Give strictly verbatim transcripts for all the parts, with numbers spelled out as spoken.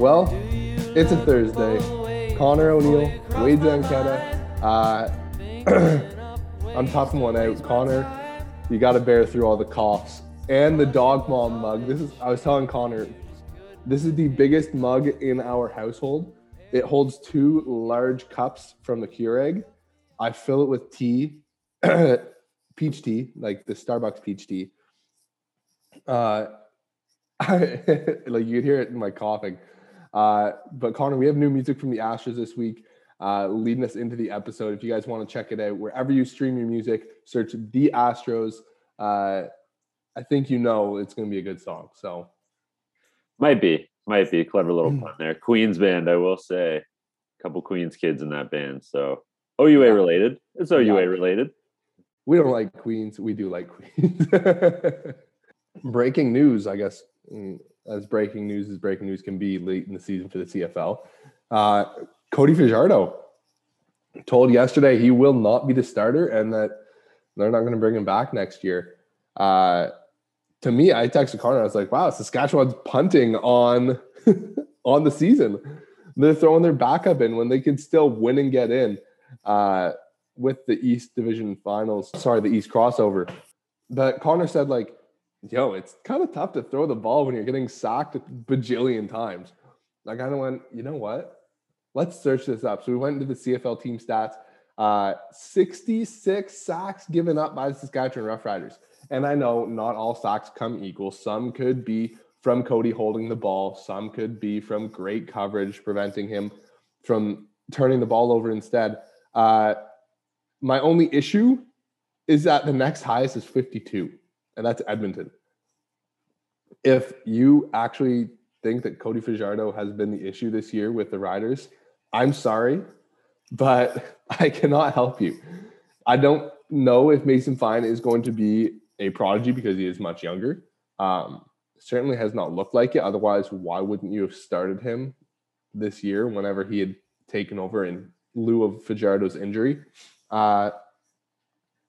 Well, it's a Thursday. Connor O'Neill, Wade Zanketa. Uh, I'm toughing one out. Connor, you got to bear through all the coughs. And the dog mom mug. This is, I was telling Connor, this is the biggest mug in our household. It holds two large cups from the Keurig. I fill it with tea, peach tea, like the Starbucks peach tea. Uh, I, like you'd hear it in my coughing. Uh, but Connor, we have new music from the Astros this week, uh, leading us into the episode. If you guys want to check it out, wherever you stream your music, search The Astros. Uh, I think you know it's going to be a good song. So, might be. Might be a clever little pun there. Queens band, I will say. A couple Queens kids in that band. So O U A related. It's O U A related. We don't like Queens. We do like Queens. Breaking news, I guess, as breaking news as breaking news can be late in the season for the C F L. Uh, Cody Fajardo told yesterday he will not be the starter and that they're not going to bring him back next year. Uh, to me, I texted Connor. I was like, wow, Saskatchewan's punting on on the season. They're throwing their backup in when they can still win and get in uh, with the East Division Finals. Sorry, the East crossover. But Connor said, like, yo, it's kind of tough to throw the ball when you're getting sacked a bajillion times. I kind of went, you know what? Let's search this up. So we went into the C F L team stats. Uh, sixty-six sacks given up by the Saskatchewan Roughriders. And I know not all sacks come equal. Some could be from Cody holding the ball. Some could be from great coverage, preventing him from turning the ball over instead. Uh, my only issue is that the next highest is fifty-two, and that's Edmonton. If you actually think that Cody Fajardo has been the issue this year with the Riders, I'm sorry, but I cannot help you. I don't know if Mason Fine is going to be a prodigy because he is much younger. Um, certainly has not looked like it. Otherwise, why wouldn't you have started him this year whenever he had taken over in lieu of Fajardo's injury? Uh,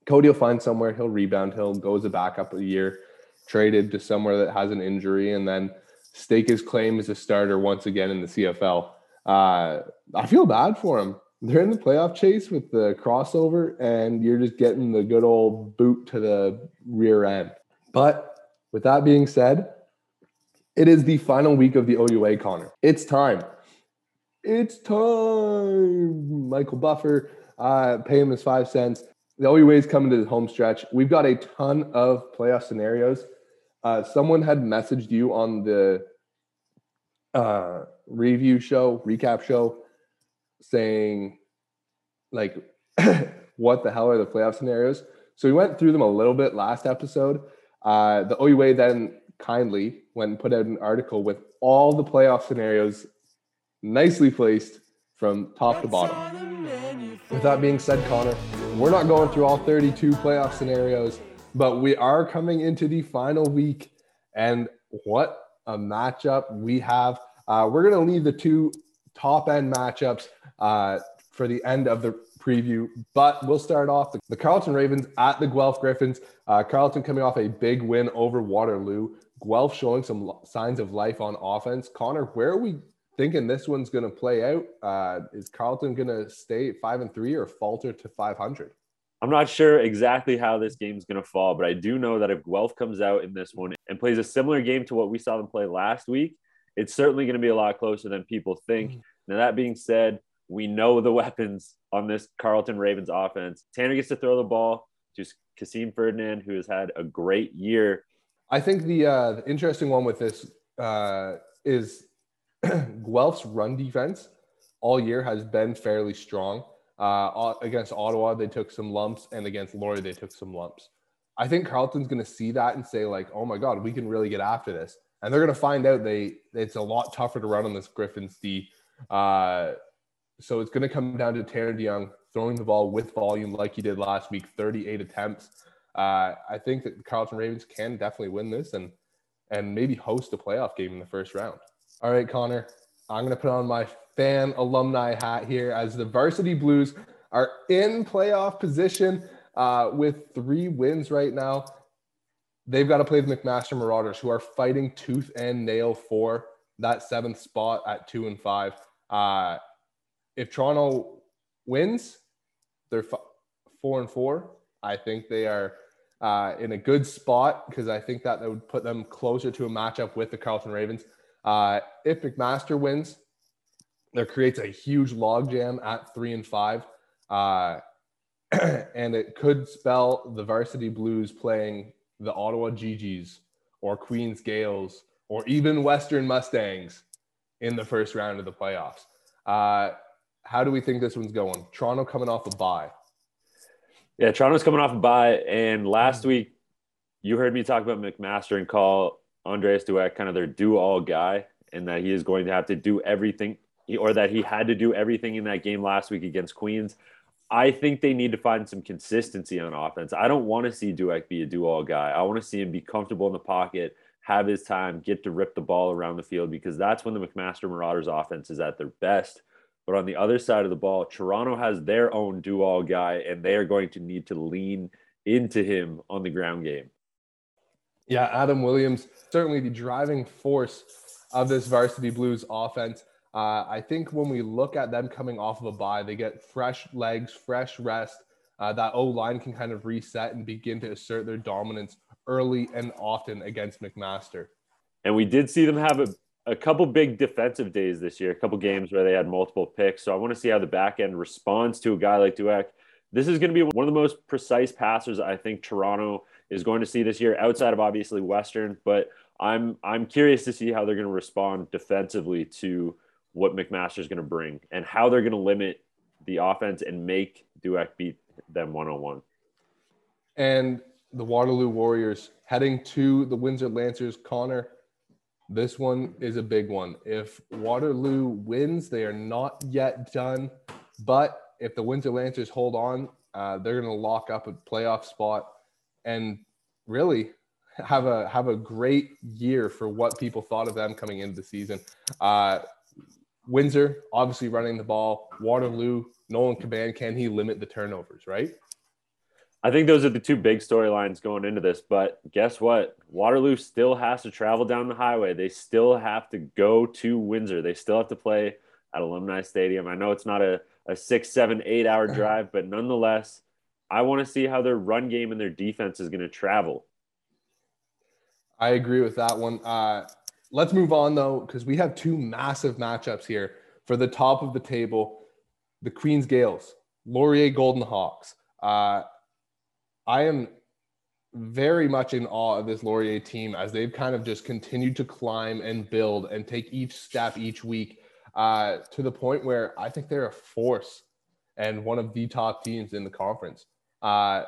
Cody will find somewhere. He'll rebound. He'll go as a backup a year, traded to somewhere that has an injury, and then stake his claim as a starter once again in the C F L. Uh, I feel bad for him. They're in the playoff chase with the crossover, and you're just getting the good old boot to the rear end. But with that being said, it is the final week of the O U A, Connor. It's time. It's time. Michael Buffer, uh, pay him his five cents. The O U A is coming to the home stretch. We've got a ton of playoff scenarios. Uh, someone had messaged you on the uh, review show, recap show, saying, like, what the hell are the playoff scenarios? So we went through them a little bit last episode. Uh, the O U A then kindly went and put out an article with all the playoff scenarios nicely placed from top to bottom. With that being said, Connor, we're not going through all thirty-two playoff scenarios, but we are coming into the final week. And what a matchup we have. Uh, we're going to leave the two top-end matchups uh, for the end of the preview. But we'll start off the, the Carleton Ravens at the Guelph Griffins. Uh, Carleton coming off a big win over Waterloo. Guelph showing some signs of life on offense. Connor, where are we thinking this one's going to play out? Uh, is Carleton going to stay at five and three or falter to five hundred? I'm not sure exactly how this game's going to fall, but I do know that if Guelph comes out in this one and plays a similar game to what we saw them play last week, it's certainly going to be a lot closer than people think. Now, that being said, we know the weapons on this Carleton Ravens offense. Tanner gets to throw the ball to Kasim Ferdinand, who has had a great year. I think the, uh, the interesting one with this uh, is Guelph's run defense all year has been fairly strong. Uh, against Ottawa, they took some lumps, and against Laurier, they took some lumps. I think Carleton's going to see that and say, like, oh, my God, we can really get after this. And they're going to find out they it's a lot tougher to run on this Griffins D. Uh, so it's going to come down to Tanner DeYoung throwing the ball with volume like he did last week, thirty-eight attempts. Uh, I think that the Carleton Ravens can definitely win this and and maybe host a playoff game in the first round. All right, Connor, I'm going to put on my fan alumni hat here as the Varsity Blues are in playoff position uh, with three wins right now. They've got to play the McMaster Marauders, who are fighting tooth and nail for that seventh spot at two and five. Uh, if Toronto wins, they're f- four and four. I think they are uh, in a good spot because I think that, that would put them closer to a matchup with the Carleton Ravens. Uh, if McMaster wins, that creates a huge logjam at three and five. Uh, and it could spell the Varsity Blues playing the Ottawa G Gs or Queen's Gales or even Western Mustangs in the first round of the playoffs. Uh, how do we think this one's going? Toronto coming off a bye. Yeah, Toronto's coming off a bye. And last week, you heard me talk about McMaster and call Andreas Dueck kind of their do-all guy, and that he is going to have to do everything, or that he had to do everything in that game last week against Queens. I think they need to find some consistency on offense. I don't want to see Dueck be a do-all guy. I want to see him be comfortable in the pocket, have his time, get to rip the ball around the field, because that's when the McMaster Marauders offense is at their best. But on the other side of the ball, Toronto has their own do-all guy, and they are going to need to lean into him on the ground game. Yeah, Adam Williams, certainly the driving force of this Varsity Blues offense. Uh, I think when we look at them coming off of a bye, they get fresh legs, fresh rest. Uh, that O-line can kind of reset and begin to assert their dominance early and often against McMaster. And we did see them have a, a couple big defensive days this year, a couple games where they had multiple picks. So I want to see how the back end responds to a guy like Dueck. This is going to be one of the most precise passers I think Toronto is going to see this year, outside of obviously Western. But I'm I'm curious to see how they're going to respond defensively to what McMaster is going to bring and how they're going to limit the offense and make Dueck beat them one-on-one. And the Waterloo Warriors heading to the Windsor Lancers. Connor, this one is a big one. If Waterloo wins, they are not yet done. But if the Windsor Lancers hold on, uh, they're going to lock up a playoff spot and really have a, have a great year for what people thought of them coming into the season. Uh, Windsor, obviously running the ball. Waterloo, Nolan Caban, can he limit the turnovers, right? I think those are the two big storylines going into this. But guess what? Waterloo still has to travel down the highway. They still have to go to Windsor. They still have to play at Alumni Stadium. I know it's not a, a six, seven, eight-hour drive, but nonetheless, I want to see how their run game and their defense is going to travel. I agree with that one. Uh, Let's move on, though, because we have two massive matchups here for the top of the table. The Queen's Gales, Laurier Golden Hawks. Uh, I am very much in awe of this Laurier team as they've kind of just continued to climb and build and take each step each week uh, to the point where I think they're a force and one of the top teams in the conference. Uh,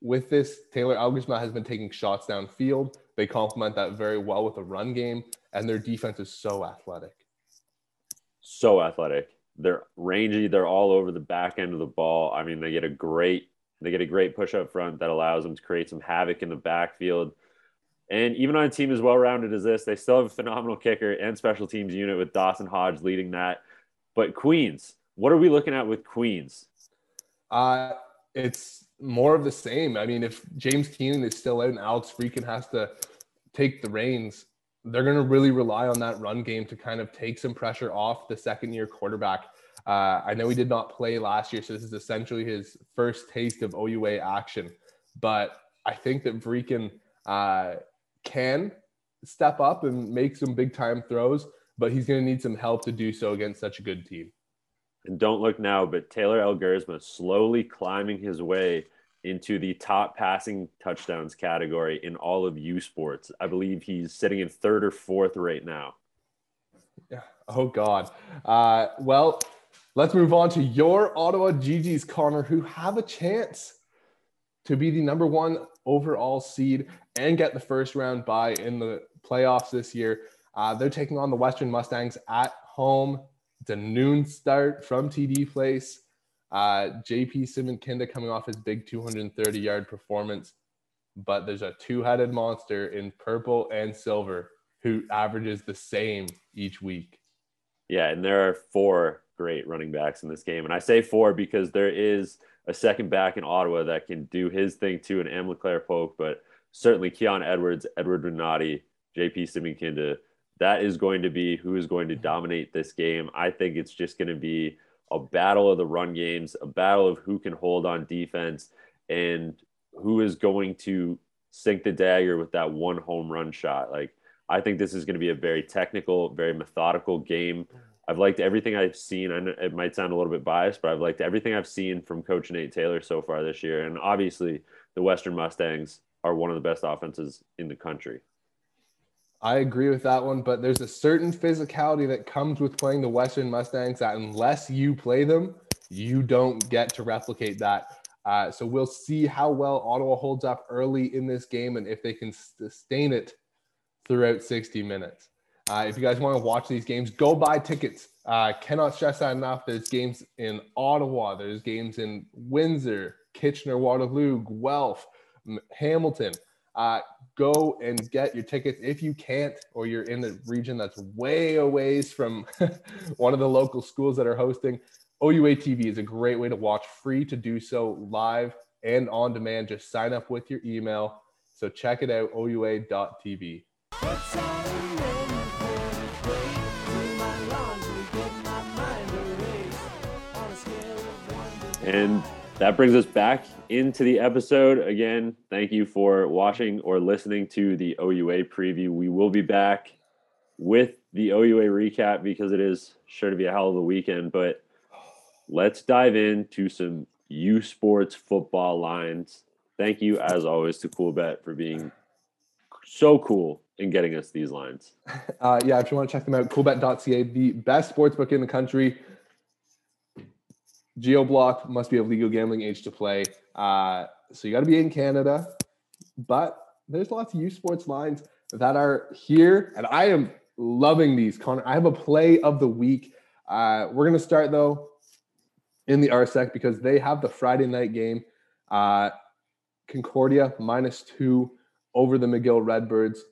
with this, Taylor Elgersma has been taking shots downfield. They complement that very well with a run game, and their defense is so athletic. So athletic. They're rangy. They're all over the back end of the ball. I mean, they get a great they get a great push up front that allows them to create some havoc in the backfield. And even on a team as well-rounded as this, they still have a phenomenal kicker and special teams unit with Dawson Hodge leading that. But Queens, what are we looking at with Queens? Uh, it's more of the same. I mean, if James Keenan is still out and Alex Vreeken has to take the reins, they're going to really rely on that run game to kind of take some pressure off the second-year quarterback. Uh, I know he did not play last year, so this is essentially his first taste of O U A action. But I think that Vreeken uh, can step up and make some big-time throws, but he's going to need some help to do so against such a good team. And don't look now, but Taylor Elgersma slowly climbing his way into the top passing touchdowns category in all of U Sports. I believe he's sitting in third or fourth right now. Yeah. Oh, God. Uh, well, let's move on to your Ottawa G Gs, Connor, who have a chance to be the number one overall seed and get the first round bye in the playoffs this year. Uh, they're taking on the Western Mustangs at home. It's a noon start from T D Place. Uh, J P. Cimankinda coming off his big two hundred thirty-yard performance. But there's a two-headed monster in purple and silver who averages the same each week. Yeah, and there are four great running backs in this game. And I say four because there is a second back in Ottawa that can do his thing too, and Am LeClaire Polk, but certainly Keon Edwards, Edward Renati, J P. Cimankinda, that is going to be who is going to dominate this game. I think it's just going to be a battle of the run games, a battle of who can hold on defense and who is going to sink the dagger with that one home run shot. Like, I think this is going to be a very technical, very methodical game. I've liked everything I've seen. I know it might sound a little bit biased, but I've liked everything I've seen from Coach Nate Taylor so far this year. And obviously the Western Mustangs are one of the best offenses in the country. I agree with that one, but there's a certain physicality that comes with playing the Western Mustangs that unless you play them, you don't get to replicate that. Uh, so we'll see how well Ottawa holds up early in this game and if they can sustain it throughout sixty minutes. Uh, if you guys want to watch these games, go buy tickets. Uh, cannot stress that enough. There's games in Ottawa. There's games in Windsor, Kitchener, Waterloo, Guelph, M- Hamilton. Uh, go and get your tickets if you can't, or you're in the region that's way a ways from one of the local schools that are hosting. O U A T V is a great way to watch, free to do so, live and on demand. Just sign up with your email. So check it out, O U A dot T V. And that brings us back into the episode. Again, thank you for watching or listening to the O U A preview. We will be back with the O U A recap because it is sure to be a hell of a weekend, but let's dive into some U Sports football lines. Thank you, as always, to CoolBet for being so cool in getting us these lines. Uh, yeah, if you want to check them out, coolbet dot c a, the best sportsbook in the country. Geo-blocked, must be of legal gambling age to play. Uh, so you got to be in Canada. But there's lots of U Sports lines that are here, and I am loving these, Connor. I have a play of the week. Uh, we're going to start, though, in the R S E C because they have the Friday night game. Uh, Concordia minus two over the McGill Redbirds.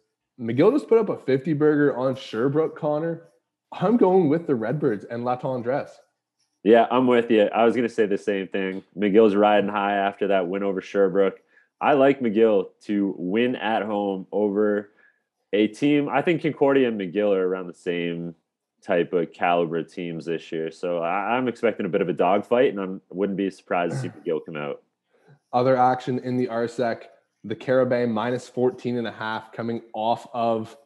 McGill just put up a fifty burger on Sherbrooke, Connor. I'm going with the Redbirds and La Tendresse. Yeah, I'm with you. I was going to say the same thing. McGill's riding high after that win over Sherbrooke. I like McGill to win at home over a team. I think Concordia and McGill are around the same type of caliber teams this year. So I'm expecting a bit of a dogfight, and I wouldn't be surprised to see McGill come out. Other action in the R S E C, the Carabay minus fourteen and a half coming off of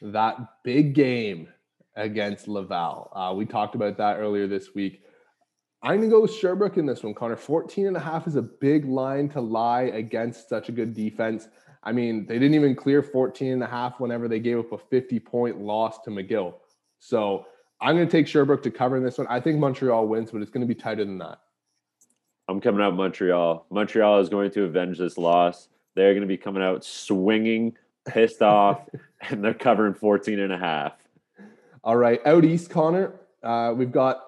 that big game against Laval. Uh, we talked about that earlier this week. I'm going to go with Sherbrooke in this one, Connor. fourteen and a half is a big line to lie against such a good defense. I mean, they didn't even clear fourteen and a half whenever they gave up a fifty point loss to McGill. So I'm going to take Sherbrooke to cover in this one. I think Montreal wins, but it's going to be tighter than that. I'm coming out Montreal. Montreal is going to avenge this loss. They're going to be coming out swinging, pissed off, and they're covering fourteen and a half. All right. Out east, Connor, uh, we've got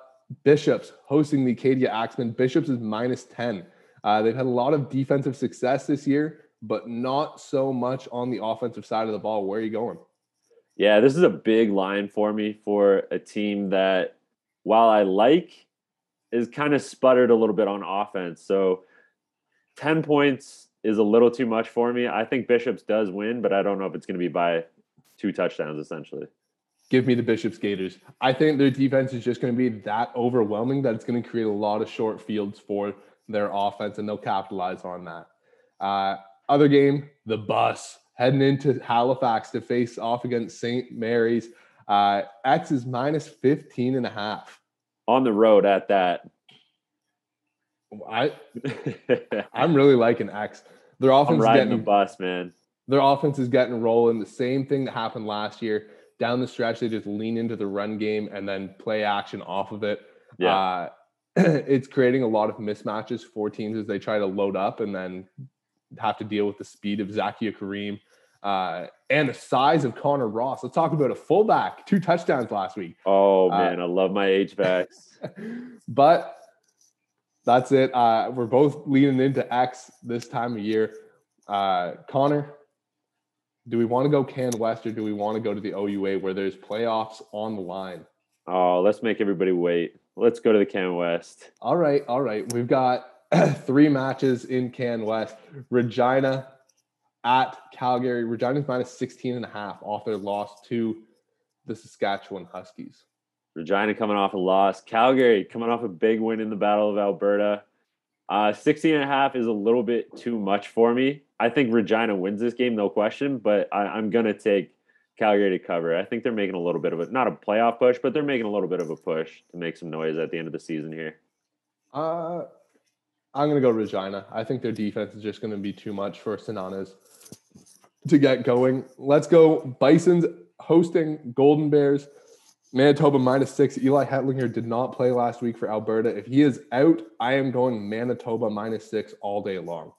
Bishops hosting the Acadia Axemen. Bishops is minus ten. Uh, they've had a lot of defensive success this year, but not so much on the offensive side of the ball. Where are you going? Yeah, this is a big line for me for a team that, while I like, is kind of sputtered a little bit on offense. So ten points is a little too much for me. I think Bishops does win, but I don't know if it's going to be by two touchdowns, essentially. Give me the Bishops Gators. I think their defense is just going to be that overwhelming that it's going to create a lot of short fields for their offense, and they'll capitalize on that. Uh, Other game, the bus, heading into Halifax to face off against Saint Mary's. Uh, X is minus fifteen and a half. On the road at that. I, I'm really liking X. Their offense I'm riding is getting, the bus, man. Their offense is getting rolling. The same thing that happened last year. Down the stretch, they just lean into the run game and then play action off of it. Yeah. Uh, it's creating a lot of mismatches for teams as they try to load up and then have to deal with the speed of Zakiya Kareem uh, and the size of Connor Ross. Let's talk about a fullback, two touchdowns last week. Oh, man, uh, I love my H-backs. But that's it. Uh, we're both leaning into X this time of year. Uh, Connor, do we want to go Can West or do we want to go to the O U A where there's playoffs on the line? Oh, let's make everybody wait. Let's go to the Can West. All right, all right. We've got three matches in Can West. Regina at Calgary. Regina's minus sixteen and a half off their loss to the Saskatchewan Huskies. Regina coming off a loss. Calgary coming off a big win in the Battle of Alberta. Uh, sixteen and a half is a little bit too much for me. I think Regina wins this game, no question, but I, I'm going to take Calgary to cover. I think they're making a little bit of a, not a playoff push, but they're making a little bit of a push to make some noise at the end of the season here. Uh, I'm going to go Regina. I think their defense is just going to be too much for Sinanas to get going. Let's go Bisons hosting Golden Bears. Manitoba minus six. Eli Hetlinger did not play last week for Alberta. If he is out, I am going Manitoba minus six all day long.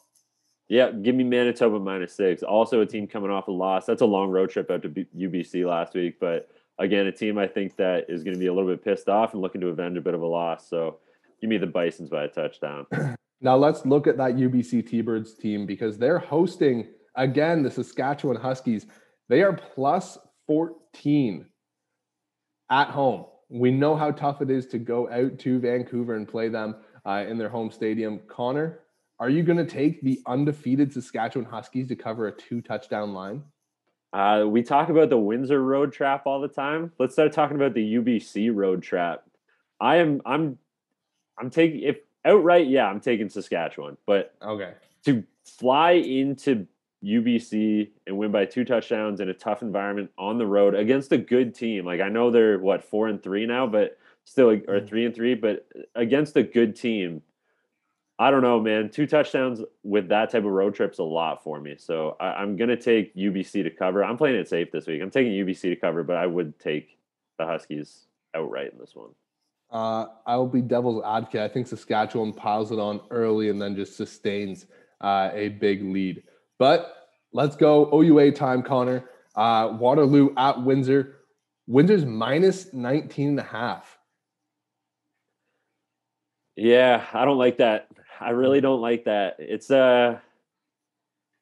Yeah, give me Manitoba minus six. Also a team coming off a loss. That's a long road trip out to U B C last week. But again, a team I think that is going to be a little bit pissed off and looking to avenge a bit of a loss. So give me the Bisons by a touchdown. Now let's look at that U B C T-Birds team because they're hosting, again, the Saskatchewan Huskies. They are plus fourteen. At home. We know how tough it is to go out to Vancouver and play them uh, in their home stadium. Connor, are you going to take the undefeated Saskatchewan Huskies to cover a two-touchdown line? Uh, we talk about the Windsor road trap all the time. Let's start talking about the U B C road trap. I am, I'm, I'm taking if outright. Yeah, I'm taking Saskatchewan, but okay, to fly into U B C and win by two touchdowns in a tough environment on the road against a good team. Like I know they're what four and three now, but still or three and three, but against a good team, I don't know, man. Two touchdowns with that type of road trip's a lot for me. So I, I'm gonna take U B C to cover. I'm playing it safe this week. I'm taking U B C to cover, but I would take the Huskies outright in this one. Uh, I will be devil's advocate. I think Saskatchewan piles it on early and then just sustains uh, a big lead. But let's go O U A time, Connor. Uh, Waterloo at Windsor. Windsor's minus nineteen and a half. Yeah, I don't like that. I really don't like that. It's a,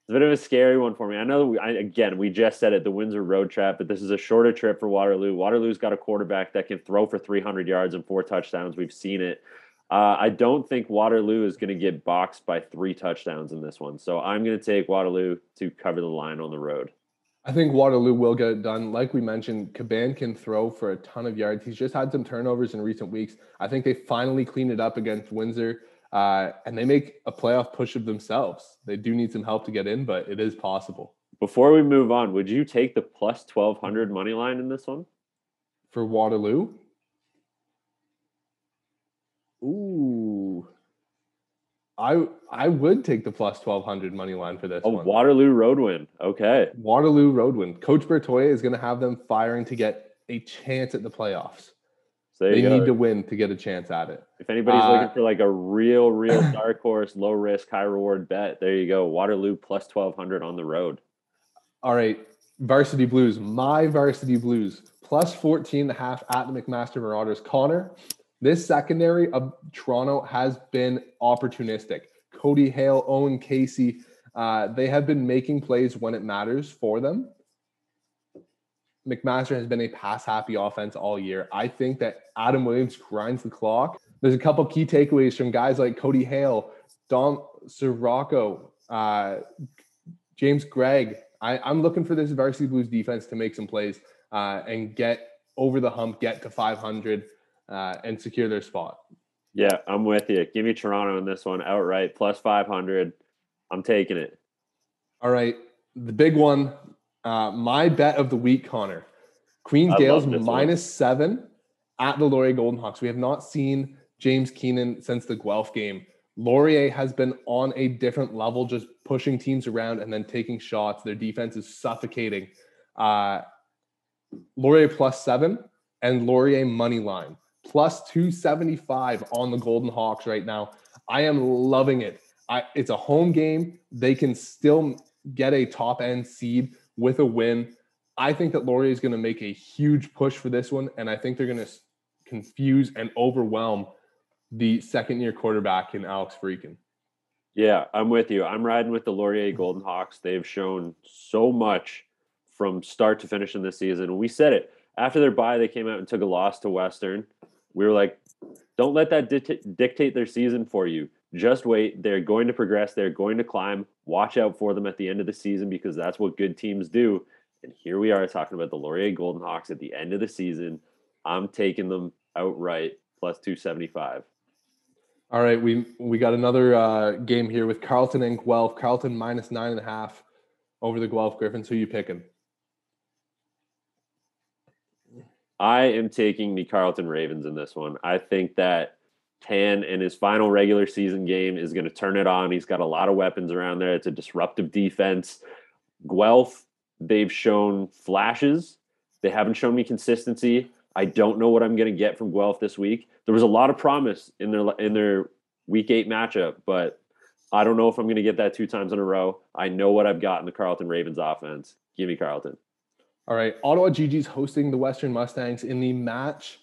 it's a bit of a scary one for me. I know, we, I, again, we just said it, the Windsor road trap, but this is a shorter trip for Waterloo. Waterloo's got a quarterback that can throw for three hundred yards and four touchdowns. We've seen it. Uh, I don't think Waterloo is going to get boxed by three touchdowns in this one. So I'm going to take Waterloo to cover the line on the road. I think Waterloo will get it done. Like we mentioned, Caban can throw for a ton of yards. He's just had some turnovers in recent weeks. I think they finally cleaned it up against Windsor, uh, and they make a playoff push of themselves. They do need some help to get in, but it is possible. Before we move on, would you take the plus twelve hundred money line in this one? For Waterloo? Ooh, I I would take the plus twelve hundred money line for this. Oh, one. Waterloo road win. Okay. Waterloo road win. Coach Bertoia is going to have them firing to get a chance at the playoffs. So they go. Need to win to get a chance at it. If anybody's uh, looking for like a real, real dark horse, low risk, high reward bet, there you go. Waterloo plus twelve hundred on the road. All right. Varsity Blues. My Varsity Blues. Plus fourteen and a half at the McMaster Marauders. Connor. This secondary of Toronto has been opportunistic. Cody Hale, Owen Casey, uh, they have been making plays when it matters for them. McMaster has been a pass-happy offense all year. I think that Adam Williams grinds the clock. There's a couple key takeaways from guys like Cody Hale, Dom Sirocco, uh, James Gregg. I, I'm looking for this Varsity Blues defense to make some plays uh, and get over the hump, get to five hundred. Uh, and secure their spot. Yeah, I'm with you. Give me Toronto in this one outright, plus five hundred. I'm taking it. All right, the big one, uh, my bet of the week, Connor. Queen Gales minus seven at the Laurier Golden Hawks. We have not seen James Keenan since the Guelph game. Laurier has been on a different level, just pushing teams around and then taking shots. Their defense is suffocating. Uh, Laurier plus seven and Laurier money line. Plus two seventy-five on the Golden Hawks right now. I am loving it. I, it's a home game. They can still get a top-end seed with a win. I think that Laurier is going to make a huge push for this one, and I think they're going to confuse and overwhelm the second-year quarterback in Alex Vreeken. Yeah, I'm with you. I'm riding with the Laurier Golden Hawks. They've shown so much from start to finish in this season. We said it. After their bye, they came out and took a loss to Western. We were like, don't let that dictate their season for you. Just wait. They're going to progress. They're going to climb. Watch out for them at the end of the season because that's what good teams do. And here we are talking about the Laurier Golden Hawks at the end of the season. I'm taking them outright, plus two seventy-five. All right, we we got another uh, game here with Carleton and Guelph. Carleton minus nine and a half over the Guelph Griffins. Who you picking? I am taking the Carleton Ravens in this one. I think that Tan in his final regular season game is going to turn it on. He's got a lot of weapons around there. It's a disruptive defense. Guelph, they've shown flashes. They haven't shown me consistency. I don't know what I'm going to get from Guelph this week. There was a lot of promise in their in their week eight matchup, but I don't know if I'm going to get that two times in a row. I know what I've got in the Carleton Ravens offense. Give me Carleton. All right, Ottawa G Gs hosting the Western Mustangs in the match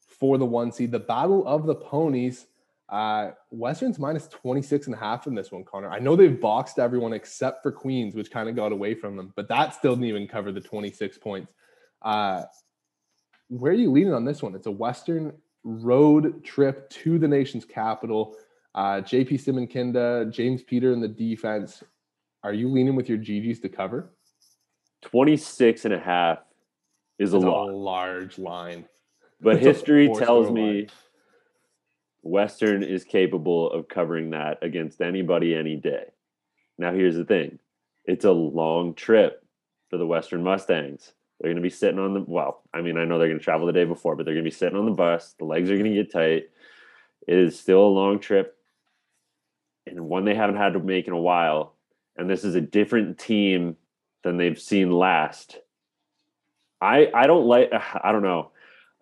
for the one seed, the Battle of the Ponies. Uh, Western's minus twenty-six and a half in this one, Connor. I know they've boxed everyone except for Queens, which kind of got away from them, but that still didn't even cover the twenty-six points. Uh, where are you leaning on this one? It's a Western road trip to the nation's capital. Uh, J P. Cimankinda, James Peter in the defense. Are you leaning with your G Gs to cover? twenty-six and a half is a, a large line. But it's history tells me line. Western is capable of covering that against anybody any day. Now, here's the thing. It's a long trip for the Western Mustangs. They're going to be sitting on the, well, I mean, I know they're going to travel the day before, but they're going to be sitting on the bus. The legs are going to get tight. It is still a long trip and one they haven't had to make in a while. And this is a different team than they've seen last. I I don't like, I don't know.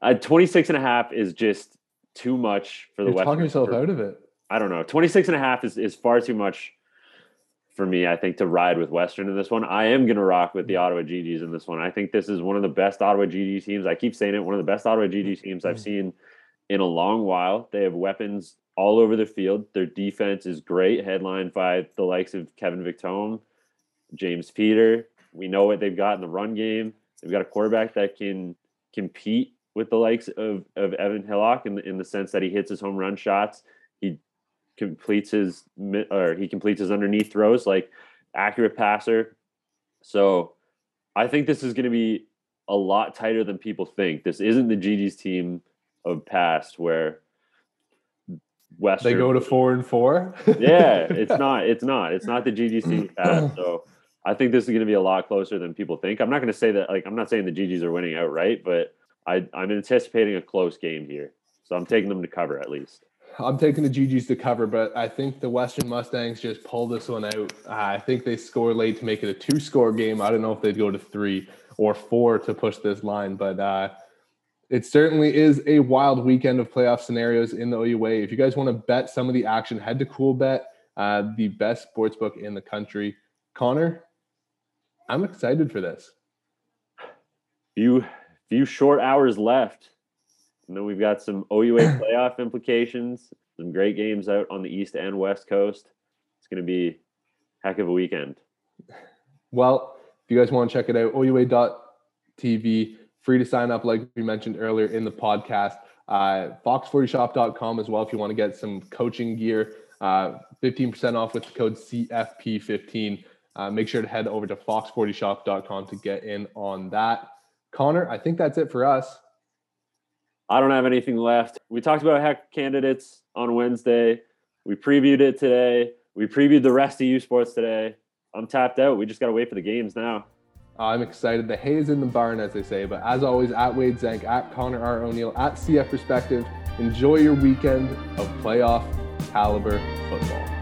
Uh, twenty-six and a half is just too much for the Western. You're talking yourself out of it. I don't know. twenty-six and a half is, is far too much for me, I think, to ride with Western in this one. I am going to rock with the Ottawa G Gs in this one. I think this is one of the best Ottawa G G teams. I keep saying it, one of the best Ottawa G G teams I've seen in a long while. They have weapons all over the field. Their defense is great, headlined by the likes of Kevin Victone, James Peter. We know what they've got in the run game. They've got a quarterback that can compete with the likes of, of Evan Hillock in the, in the sense that he hits his home run shots, he completes his or he completes his underneath throws, like accurate passer. So I think this is going to be a lot tighter than people think. This isn't the G Gs team of past where Western they go to four and four. yeah, it's not. It's not. It's not the G Gs team of past. So I think this is going to be a lot closer than people think. I'm not going to say that. Like I'm not saying the G Gs are winning outright, but I, I'm anticipating a close game here, so I'm taking them to cover at least. I'm taking the G Gs to cover, but I think the Western Mustangs just pull this one out. Uh, I think they score late to make it a two-score game. I don't know if they'd go to three or four to push this line, but uh, it certainly is a wild weekend of playoff scenarios in the O U A. If you guys want to bet some of the action, head to CoolBet, uh, the best sportsbook in the country. Connor, I'm excited for this. You... Few short hours left. And then we've got some O U A playoff implications, some great games out on the East and West Coast. It's going to be a heck of a weekend. Well, if you guys want to check it out, O U A dot T V, free to sign up, like we mentioned earlier in the podcast. Uh, fox forty shop dot com as well if you want to get some coaching gear. Uh, fifteen percent off with the code C F P fifteen. Uh, make sure to head over to fox forty shop dot com to get in on that. Connor, I think that's it for us. I don't have anything left. We talked about heck candidates on Wednesday. We previewed it today. We previewed the rest of U Sports today. I'm tapped out. We just got to wait for the games now. I'm excited. The hay is in the barn, as they say. But as always, at Wade Zank, at Connor R. O'Neill, at C F Perspective. Enjoy your weekend of playoff caliber football.